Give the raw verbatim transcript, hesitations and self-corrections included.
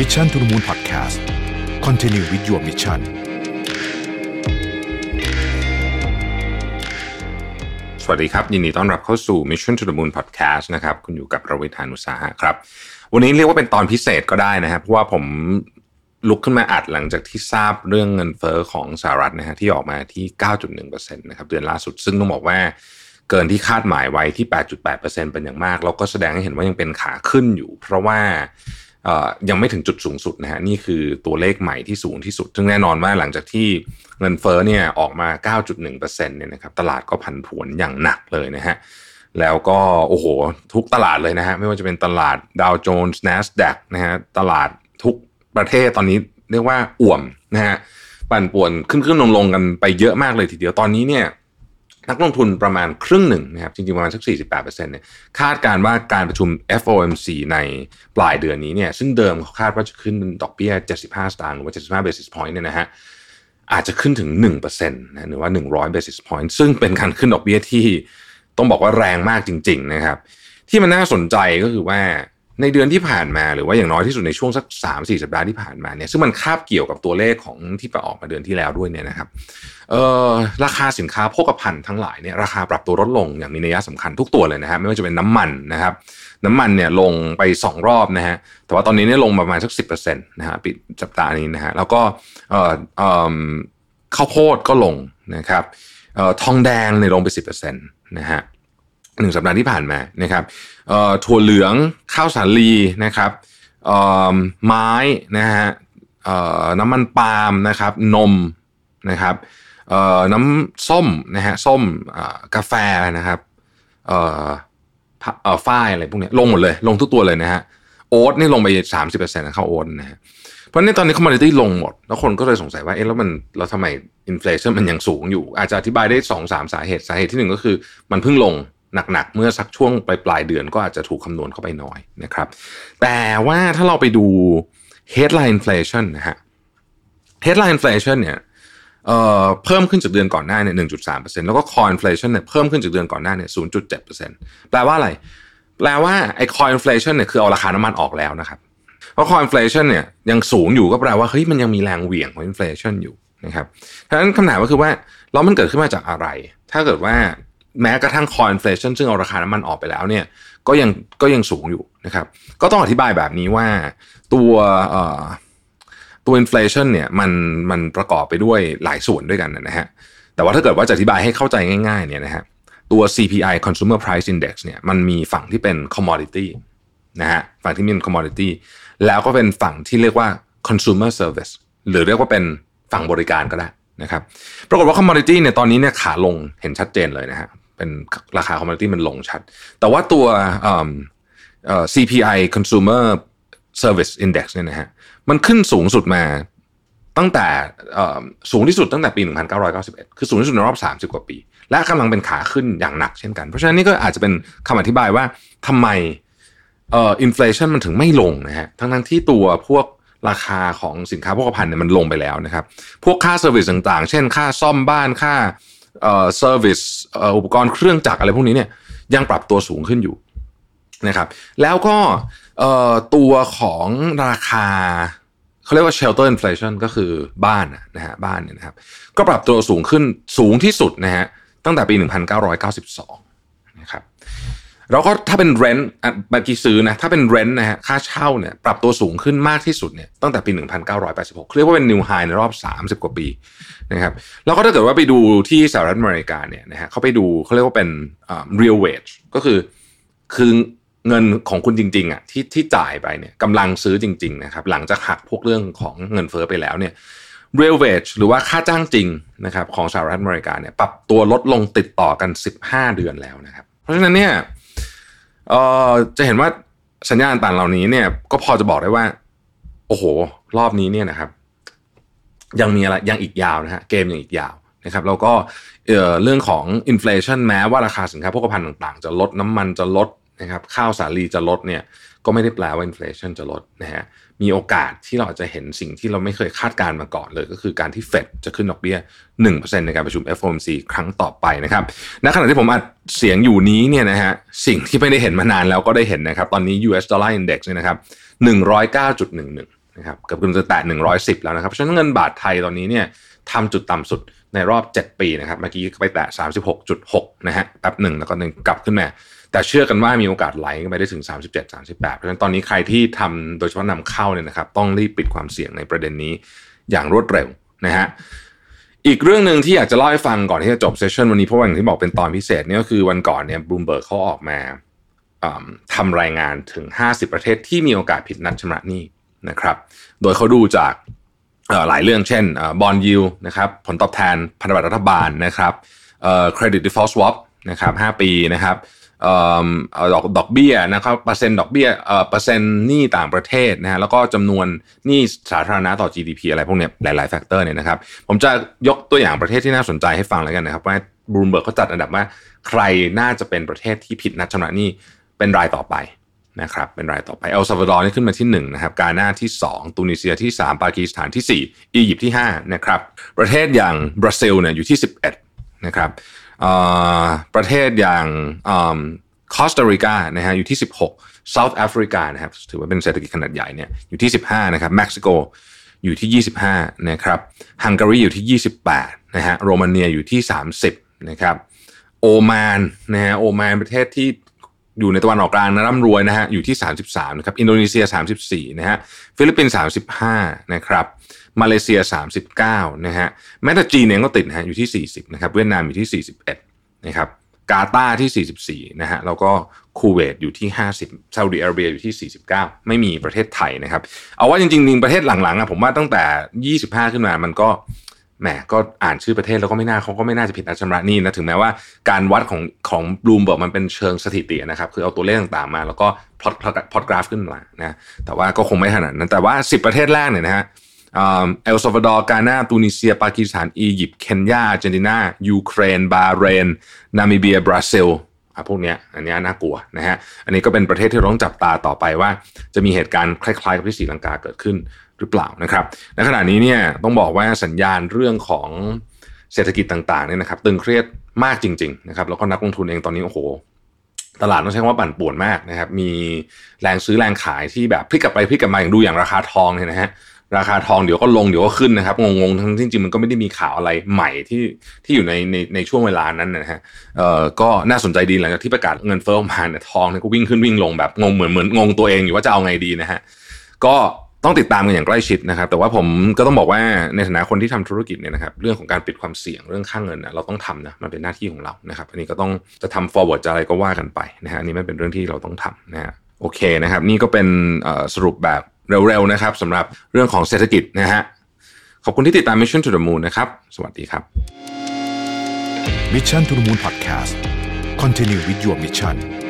Mission to the Moon Podcast Continue with your mission สวัสดีครับยินดีต้อนรับเข้าสู่ Mission to the Moon Podcast นะครับคุณอยู่กับประวิทย์ หาญอุตสาหะครับวันนี้เรียกว่าเป็นตอนพิเศษก็ได้นะครับเพราะว่าผมลุกขึ้นมาอัดหลังจากที่ทราบเรื่องเงินเฟ้อของสหรัฐนะฮะที่ออกมาที่ เก้าจุดหนึ่งเปอร์เซ็นต์ นะครับเดือนล่าสุดซึ่งต้องบอกว่าเกินที่คาดหมายไว้ที่ แปดจุดแปดเปอร์เซ็นต์ เป็นอย่างมากแล้วก็แสดงให้เห็นว่ายังเป็นขาขึ้นอยู่เพราะว่ายังไม่ถึงจุดสูงสุดนะฮะนี่คือตัวเลขใหม่ที่สูงที่สุดซึ่งแน่นอนว่าหลังจากที่เงินเฟ้อเนี่ยออกมา เก้าจุดหนึ่งเปอร์เซ็นต์ เนี่ยนะครับตลาดก็ผันผวนอย่างหนักเลยนะฮะแล้วก็โอ้โหทุกตลาดเลยนะฮะไม่ว่าจะเป็นตลาด Dow Jones Nasdaq นะฮะตลาดทุกประเทศตอนนี้เรียกว่าอ่วมนะฮะปั่นป่วนขึ้นๆลงๆกันไปเยอะมากเลยทีเดียวตอนนี้เนี่ยนักลงทุนประมาณครึ่งหนึ่งนะครับจริงๆประมาณสัก สี่สิบแปดเปอร์เซ็นต์ เนี่ยคาดการว่าการประชุม เอฟ โอ เอ็ม ซี ในปลายเดือนนี้เนี่ยซึ่งเดิมเขาคาดว่าจะขึ้นดอกเบี้ยเจ็ดสิบห้าสตางค์หรือว่าเจ็ดสิบห้า basis point เนี่ยนะฮะอาจจะขึ้นถึง หนึ่งเปอร์เซ็นต์ นะหรือว่าหนึ่งร้อย basis point ซึ่งเป็นการขึ้นดอกเบี้ยที่ต้องบอกว่าแรงมากจริงๆนะครับที่มันน่าสนใจก็คือว่าในเดือนที่ผ่านมาหรือว่าอย่างน้อยที่สุดในช่วงสัก สามถึงสี่ สัปดาห์ที่ผ่านมาเนี่ยซึ่งมันคาบเกี่ยวกับตัวเลขของที่ไปออกมาเดือนที่แล้วด้วยเนี่ยนะครับเอ่อราคาสินค้าโภคภัณฑ์ทั้งหลายเนี่ยราคาปรับตัวลดลงอย่างมีนัยสำคัญทุกตัวเลยนะฮะไม่ว่าจะเป็นน้ำมันนะครับน้ำมันเนี่ยลงไปสองรอบนะฮะแต่ว่าตอนนี้เนี่ยลงประมาณสัก สิบเปอร์เซ็นต์ นะฮะปิดสัปดาห์นี้นะฮะแล้วก็เอ่อเอ่อข้าวโพดก็ลงนะครับเอ่อทองแดงเนี่ยลงไป สิบเปอร์เซ็นต์ นะฮะหนึ่งสัปดาห์ที่ผ่านมานะครับเอ่อถั่วเหลืองข้าวสาลีนะครับเอ่อไม้นะฮะเอ่อน้ำมันปาล์มนะครับนมนะครับเอ่อน้ำส้มนะฮะส้มเอ่อกาแฟนะครับเอ่อเอ่อฝ้ายอะไรพวกนี้ลงหมดเลยลงทุกตัวเลยนะฮะโอ๊ตนี่ลงไป สามสิบเปอร์เซ็นต์ นะข้าวโอ๊ตนะฮะเพราะนี่ตอนนี้คอมโมดิตี้ลงหมดแล้วคนก็เลยสงสัยว่าเอ๊ะแล้วมันแล้วทำไมอินเฟลชั่นมันยังสูงอยู่อาจจะอธิบายได้ สองถึงสาม สาเหตุสาเหตุที่หนึ่งก็คือมันเพิ่งลงหนักๆเมื่อสักช่วงปลายปลายเดือนก็อาจจะถูกคำนวณเข้าไปน้อยนะครับแต่ว่าถ้าเราไปดู Headline Inflation นะฮะ Headline Inflation เนี่ยเอ่อเพิ่มขึ้นจากเดือนก่อนหน้าเนี่ย หนึ่งจุดสามเปอร์เซ็นต์ แล้วก็ Core Inflation เนี่ยเพิ่มขึ้นจากเดือนก่อนหน้าเนี่ย ศูนย์จุดเจ็ดเปอร์เซ็นต์ แปลว่าอะไรแปลว่าไอ้ Core Inflation เนี่ยคือเอาราคาน้ำมันออกแล้วนะครับเพราะ Core Inflation เนี่ยยังสูงอยู่ก็แปลว่าเฮ้ยมันยังมีแรงเหวี่ยงของ Inflation อยู่นะครับฉะนั้นคำถามก็คือว่าแล้วมันเกิดขึ้นมาจากอะไรถ้าเกิดว่าแม้กระทั่ง Core Inflation ซึ่งเอาราคาน้ำมันออกไปแล้วเนี่ยก็ยังก็ยังสูงอยู่นะครับก็ต้องอธิบายแบบนี้ว่าตัวเอ่อตัว Inflation เนี่ยมันมันประกอบไปด้วยหลายส่วนด้วยกันนะฮะแต่ว่าถ้าเกิดว่าจะอธิบายให้เข้าใจง่ายๆเนี่ยนะฮะตัว ซี พี ไอ Consumer Price Index เนี่ยมันมีฝั่งที่เป็น Commodity นะฮะฝั่งที่เป็น Commodity แล้วก็เป็นฝั่งที่เรียกว่า Consumer Service หรือเรียกว่าเป็นฝั่งบริการก็ได้นะครับปรากฏว่า Commodity เนี่ยตอนนี้เนี่ยขาลงเห็นชัดเจนเลยนะฮะเป็นราคา commodity มันลงชัดแต่ว่าตัว ซี พี ไอ Consumer Service Index เนี่ยนะฮะมันขึ้นสูงสุดมาตั้งแต่สูงที่สุดตั้งแต่ปีหนึ่งพันเก้าร้อยเก้าสิบเอ็ดคือสูงที่สุดในรอบสามสิบกว่าปีและกำลังเป็นขาขึ้นอย่างหนักเช่นกันเพราะฉะนั้นนี่ก็อาจจะเป็นคำอธิบายว่าทำไมเอ่อ inflation มันถึงไม่ลงนะฮะทั้งๆที่ตัวพวกราคาของสินค้าโภคภัณฑ์เนี่ยมันลงไปแล้วนะครับพวกค่า service ต่างๆเช่นค่าซ่อมบ้านค่าเอ่อ service เอ่ออุปกรณ์เครื่องจักรอะไรพวกนี้เนี่ยยังปรับตัวสูงขึ้นอยู่นะครับแล้วก็เอ่อตัวของราคาเขาเรียกว่า shelter inflation ก็คือบ้านนะฮะบ้านเนี่ยนะครับก็ปรับตัวสูงขึ้นสูงที่สุดนะฮะตั้งแต่ปีหนึ่งพันเก้าร้อยเก้าสิบสองนะครับแล้วก็ถ้าเป็น rent แบบที่ซื้อนะถ้าเป็น rent นะฮะค่าเช่าเนี่ยปรับตัวสูงขึ้นมากที่สุดเนี่ยตั้งแต่ปีหนึ่งพันเก้าร้อยแปดสิบหกเรียกว่าเป็น new high ในรอบสามสิบกว่าปีนะครับแล้วก็ถ้าเกิดว่าไปดูที่สหรัฐอเมริกาเนี่ยนะฮะเขาไปดูเขาเรียกว่าเป็น real wage ก็คือคือเงินของคุณจริงๆอ่ะที่ที่จ่ายไปเนี่ยกำลังซื้อจริงๆนะครับหลังจากหักพวกเรื่องของเงินเฟ้อไปแล้วเนี่ย real wage หรือว่าค่าจ้างจริงนะครับของสหรัฐอเมริกาเนี่ยปรับตัวลดลงติดต่อกันสิบห้าเดือนแล้วนะครับเพราะฉะนั้นเนี่ยเอ่อจะเห็นว่าสัญญาณต่างเหล่านี้เนี่ยก็พอจะบอกได้ว่าโอ้โหรอบนี้เนี่ยนะครับยังมีอะไรยังอีกยาวนะฮะเกมยังอีกยาวนะครับแล้วก็เอ่อเรื่องของอินเฟลชั่นแม้ว่าราคาสินค้าโภคภัณฑ์ต่างๆจะลดน้ำมันจะลดนะครับข้าวสาลีจะลดเนี่ยก็ไม่ได้แปลว่าอินเฟลชั่นจะลดนะฮะมีโอกาสที่เราจะเห็นสิ่งที่เราไม่เคยคาดการณ์มาก่อนเลยก็คือการที่เฟดจะขึ้นดอกเบี้ย หนึ่งเปอร์เซ็นต์ ในการประชุม เอฟ โอ เอ็ม ซี ครั้งต่อไปนะครับณขณะที่ผมอัดเสียงอยู่นี้เนี่ยนะฮะสิ่งที่ไม่ได้เห็นมานานแล้วก็ได้เห็นนะครับตอนนี้ ยู เอส Dollar Index เนี่ยนะครับ หนึ่งร้อยเก้าจุดหนึ่งหนึ่ง นะครับเกือบกึ่งจะแตะหนึ่งร้อยสิบแล้วนะครับเพราะฉะนั้นเงินบาทไทยตอนนี้เนี่ยทำจุดต่ำสุดในรอบเจ็ดปีนะครับเมื่อกี้ไปแตะ สามสิบหกจุดหก นะฮะแป๊บหนึ่งแล้วก็กลับขึ้นมาแต่เชื่อกันว่ามีโอกาสไหลไปได้ถึงสามสิบเจ็ด สามสิบแปดเพราะฉะนั้นตอนนี้ใครที่ทำโดยเฉพาะนำเข้าเนี่ยนะครับต้องรีบปิดความเสี่ยงในประเด็นนี้อย่างรวดเร็วนะฮะอีกเรื่องนึงที่อยากจะเล่าให้ฟังก่อนที่จะจบเซสชั่นวันนี้เพราะว่าอย่างที่บอกเป็นตอนพิเศษเนี่ยก็คือวันก่อนเนี่ยบลูมเบิร์กเขาออกมาทำรายงานถึงห้าสิบประเทศที่มีโอกาสผิดนัดชำระหนี้นะครับโดยเขาดูจากหลายเรื่องเช่นบอนด์ยิลด์นะครับผลตอบแทนพันธบัตรรัฐบาลนะครับเครดิตดีฟอลต์สวอปนะครับห้าปีนะครับดอกดอกเบี้ยนะครับเปอร์เซ็นต์ดอกเบี้ยเปอร์เซ็นต์หนี้ต่างประเทศนะฮะแล้วก็จำนวนหนี้สาธารณะต่อ จี ดี พี อะไรพวกเนี้ยหลายๆแฟกเตอร์เนี่ยนะครับผมจะยกตัวอย่างประเทศที่น่าสนใจให้ฟังแล้วกันนะครับว่าบลูมเบิร์กเขาจัดอันดับว่าใครน่าจะเป็นประเทศที่ผิดนัดชำระหนี้เป็นรายต่อไปนะครับเป็นรายต่อไปเอลซัลวาดอร์นี่ขึ้นมาที่หนึ่งนะครับกาน่าที่สองตูนิเซียที่สามปากีสถานที่สี่อียิปต์ที่ห้านะครับประเทศอย่างบราซิลเนี่ยอยู่ที่สิบเอ็ดนะครับเอ่อประเทศอย่างเอ่อคอสตาริกานะฮะอยู่ที่สิบหกเซาท์แอฟริกานะครับถือว่าเป็นเศรษฐกิจขนาดใหญ่เนี่ยอยู่ที่สิบห้านะครับเม็กซิโกอยู่ที่ยี่สิบห้านะครับฮังการีอยู่ที่ยี่สิบแปดนะฮะโรมาเนียอยู่ที่สามสิบนะครับโอมานนะฮะโอมานประเทศที่อยู่ในตะวันออกกลางนะร่ำรวยนะฮะอยู่ที่สามสิบสามนะครับอินโดนีเซียสามสิบสี่นะฮะฟิลิปปินส์สามสิบห้านะครับมาเลเซียสามสิบเก้านะฮะแม้แต่จีนเองก็ติดนะฮะอยู่ที่สี่สิบนะครับเวียดนามอยู่ที่สี่สิบเอ็ดนะครับกาตาร์ที่สี่สิบสี่นะฮะแล้วก็คูเวตอยู่ที่ห้าสิบซาอุดิอาระเบียอยู่ที่สี่สิบเก้าไม่มีประเทศไทยนะครับเอาว่าจริงๆประเทศหลังๆอ่ะผมว่าตั้งแต่ยี่สิบห้าขึ้นมามันก็แหมก็อ่านชื่อประเทศแล้วก็ไม่น่าเขาก็ไม่น่าจะผิดนัดชำระหนี้นะถึงแม้ว่าการวัดของของบลูมเบิร์กมันเป็นเชิงสถิตินะครับคือเอาตัวเลขต่างๆมาแล้วก็พล็อตพล็อตกราฟขึ้นมานะแต่ว่าก็คงไม่ขนาดนั้นแต่ว่าสิบประเทศแรกเนี่ยนะฮะเอ่อเอลซัลวาดอร์กาน่าตูนิเซียปากีสถานอียิปต์เคนยาอาร์เจนตินายูเครนบาเรนนามิเบียบราซิลอ่ะพวกเนี้ยอันนี้น่ากลัวนะฮะอันนี้ก็เป็นประเทศที่ต้องจับตาต่อไปว่าจะมีเหตุการณ์คล้ายๆกับที่ศรีลังกาเกิดขึ้นหรือเปล่านะครับในขณะนี้เนี่ยต้องบอกว่าสัญญาณเรื่องของเศรษฐกิจต่างๆเนี่ยนะครับตึงเครียดมากจริงๆนะครับแล้วก็นักลงทุนเองตอนนี้โอ้โหตลาดต้องใช้คำว่าปั่นป่วนมากนะครับมีแรงซื้อแรงขายที่แบบพลิกกลับไปพลิกกลับมาอย่างดูอย่างราคาทองเนี่ยนะฮะราคาทองเดี๋ยวก็ลงเดี๋ยวก็ขึ้นนะครับงงๆทั้งจริงๆมันก็ไม่ได้มีข่าวอะไรใหม่ที่ที่อยู่ในในในช่วงเวลานั้นนะฮะเอ่อก็น่าสนใจดีหลังจากที่ประกาศเงินเฟ้อออกมาเนี่ยทองเนี่ยก็วิ่งขึ้นวิ่งลงแบบงงเหมือนเหมือนงงตัวเองอยู่ว่าจะเอาไงดีนะฮะก็ต้องติดตามกันอย่างใกล้ชิดนะครับแต่ว่าผมก็ต้องบอกว่าในฐานะคนที่ทำธุรกิจเนี่ยนะครับเรื่องของการปิดความเสี่ยงเรื่องค่าเงินนะเราต้องทำนะมันเป็นหน้าที่ของเรานะครับอันนี้ก็ต้องจะทำ forward จะอะไรก็ว่ากันไปนะฮะอันนี้ไม่เป็นเรื่องที่เราต้องทำนะฮะโอเคนะครับนี่ก็เป็นสรุปแบบเร็วๆนะครับสำหรับเรื่องของเศรษฐกิจนะฮะขอบคุณที่ติดตาม Mission to the Moon นะครับสวัสดีครับ Mission to the Moon Podcast Continue with your mission